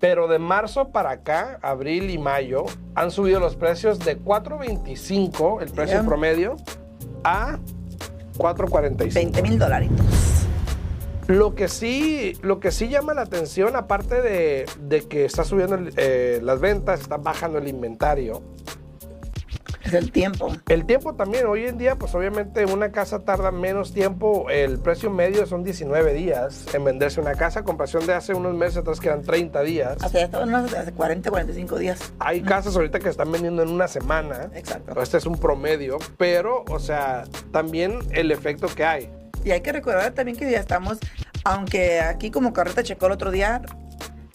Pero de marzo para acá, abril y mayo, han subido los precios de 4.25, el precio promedio, a 4.45. 20 mil dolaritos. Lo que sí llama la atención, aparte de que está subiendo las ventas, está bajando el inventario, es el tiempo. El tiempo también. Hoy en día, pues obviamente una casa tarda menos tiempo. El precio medio son 19 días en venderse una casa, comparación de hace unos meses atrás que eran 30 días. O sea, estaban hace 40, 45 días. Hay casas ahorita que están vendiendo en una semana. Exacto. Este es un promedio, pero, o sea, también el efecto que hay. Y hay que recordar también que ya estamos, aunque aquí como Carreta checó el otro día,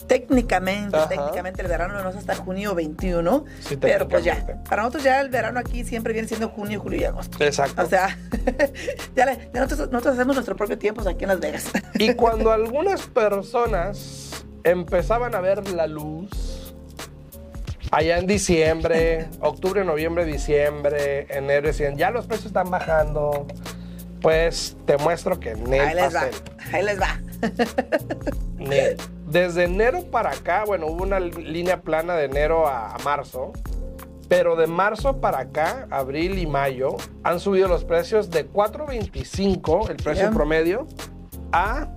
técnicamente el verano no es hasta junio 21, sí, pero pues ya, para nosotros ya el verano aquí siempre viene siendo junio, julio y agosto. Exacto. O sea, nosotros hacemos nuestro propio tiempo aquí en Las Vegas. Y cuando algunas personas empezaban a ver la luz, allá en diciembre, octubre, noviembre, diciembre, enero, decían, ya los precios están bajando, pues te muestro que en el ahí les va. Desde enero para acá, bueno, hubo una línea plana de enero a marzo, pero de marzo para acá, abril y mayo, han subido los precios de 4.25, el precio promedio, a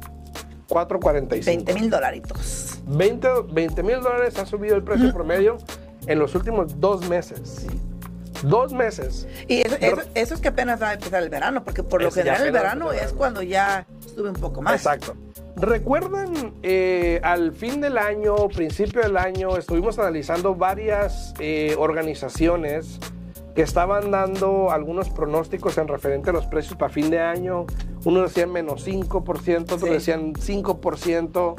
4.45. 20 mil dolaritos. 20 mil dólares ha subido el precio promedio en los últimos 2 meses. Sí. 2 meses. Y eso es que apenas va a empezar el verano, porque por lo general el verano es cuando ya sube un poco más. Exacto. ¿Recuerdan al fin del año, principio del año, estuvimos analizando varias organizaciones que estaban dando algunos pronósticos en referente a los precios para fin de año? Unos decían menos 5%, otros decían 5%.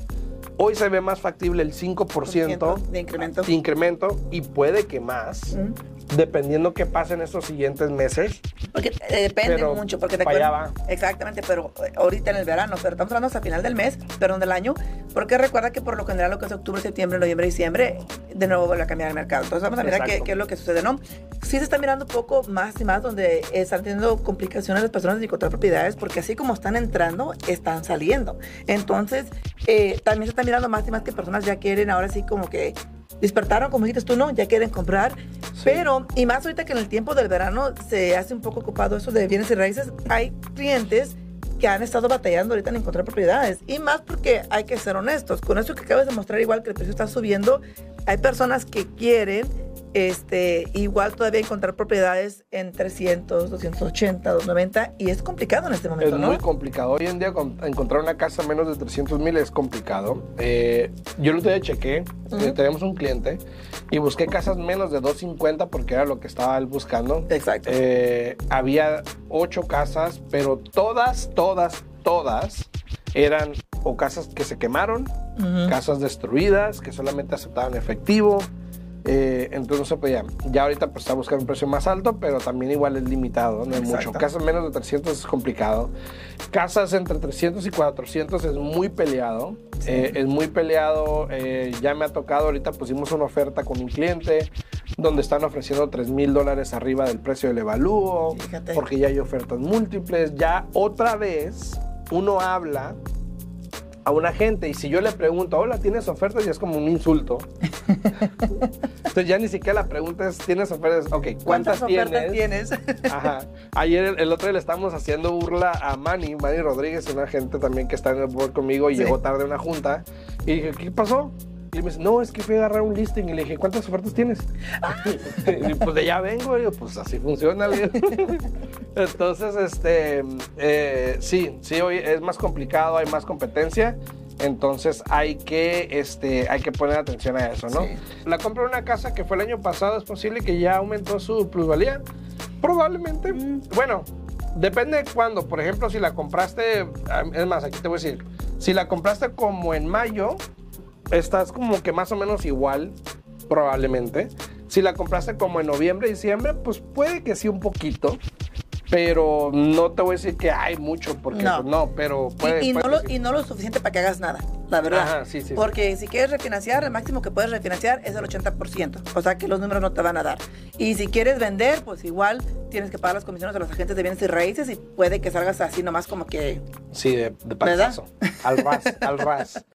Hoy se ve más factible el 5% de incremento, y puede que más, dependiendo qué pase en estos siguientes meses. Porque depende mucho. Porque fallaba. Exactamente, pero ahorita en el verano, pero estamos hablando hasta final del mes, perdón, del año, porque recuerda que por lo general lo que es octubre, septiembre, noviembre, diciembre, de nuevo vuelve a cambiar el mercado. Entonces vamos a mirar qué es lo que sucede, ¿no? Sí se está mirando un poco más y más donde están teniendo complicaciones las personas de encontrar propiedades, porque así como están entrando, están saliendo. Entonces, también se está mirando más y más que personas ya quieren, ahora sí como que despertaron, como dijiste tú, ¿no? Ya quieren comprar, pero, y más ahorita que en el tiempo del verano se hace un poco ocupado eso de bienes y raíces. Hay clientes que han estado batallando ahorita en encontrar propiedades, y más porque hay que ser honestos, con eso que acabas de mostrar, igual que el precio está subiendo, hay personas que quieren igual todavía encontrar propiedades en 300, 280, 290, y es complicado en este momento, ¿no? Es muy complicado. Hoy en día encontrar una casa menos de 300,000 es complicado. Yo el otro día chequé, tenemos un cliente, y busqué casas menos de 250 porque era lo que estaba él buscando. Exacto. Había 8 casas, pero todas eran o casas que se quemaron, casas destruidas, que solamente aceptaban efectivo. Entonces no se podía. Ya ahorita pues está buscando un precio más alto, pero también igual es limitado, no hay mucho. Casas menos de 300 es complicado. Casas entre 300 y 400 es muy peleado. Ya me ha tocado, ahorita pusimos una oferta con un cliente donde están ofreciendo $3,000 arriba del precio del evalúo. Fíjate. Porque ya hay ofertas múltiples. Ya otra vez uno habla a una gente, y si yo le pregunto, hola, ¿tienes ofertas? Ya es como un insulto. Entonces ya ni siquiera la pregunta es, ¿tienes ofertas? Ok, ¿cuántas ofertas tienes? Ajá. Ayer, el otro día le estábamos haciendo burla a Manny Rodríguez, un agente también que está en el board conmigo, y llegó tarde a una junta, y dije, ¿qué pasó? Y me dice, no, es que fui a agarrar un listing, y le dije, ¿cuántas ofertas tienes? Y pues de allá vengo, y yo, pues así funciona. Entonces, sí, hoy es más complicado, hay más competencia, entonces hay que poner atención a eso, ¿no? Sí. La compra de una casa que fue el año pasado, es posible que ya aumentó su plusvalía, probablemente. Bueno, depende de cuándo. Por ejemplo, si la compraste, es más, aquí te voy a decir, si la compraste como en mayo, estás como que más o menos igual, probablemente. Si la compraste como en noviembre, diciembre, pues puede que sí un poquito, pero no te voy a decir que hay mucho, porque no, pero puede. Y no lo suficiente para que hagas nada, la verdad. Ajá, sí. Porque si quieres refinanciar, el máximo que puedes refinanciar es el 80%, o sea que los números no te van a dar. Y si quieres vender, pues igual tienes que pagar las comisiones a los agentes de bienes y raíces, y puede que salgas así nomás como que... Sí, de pasazo, al ras.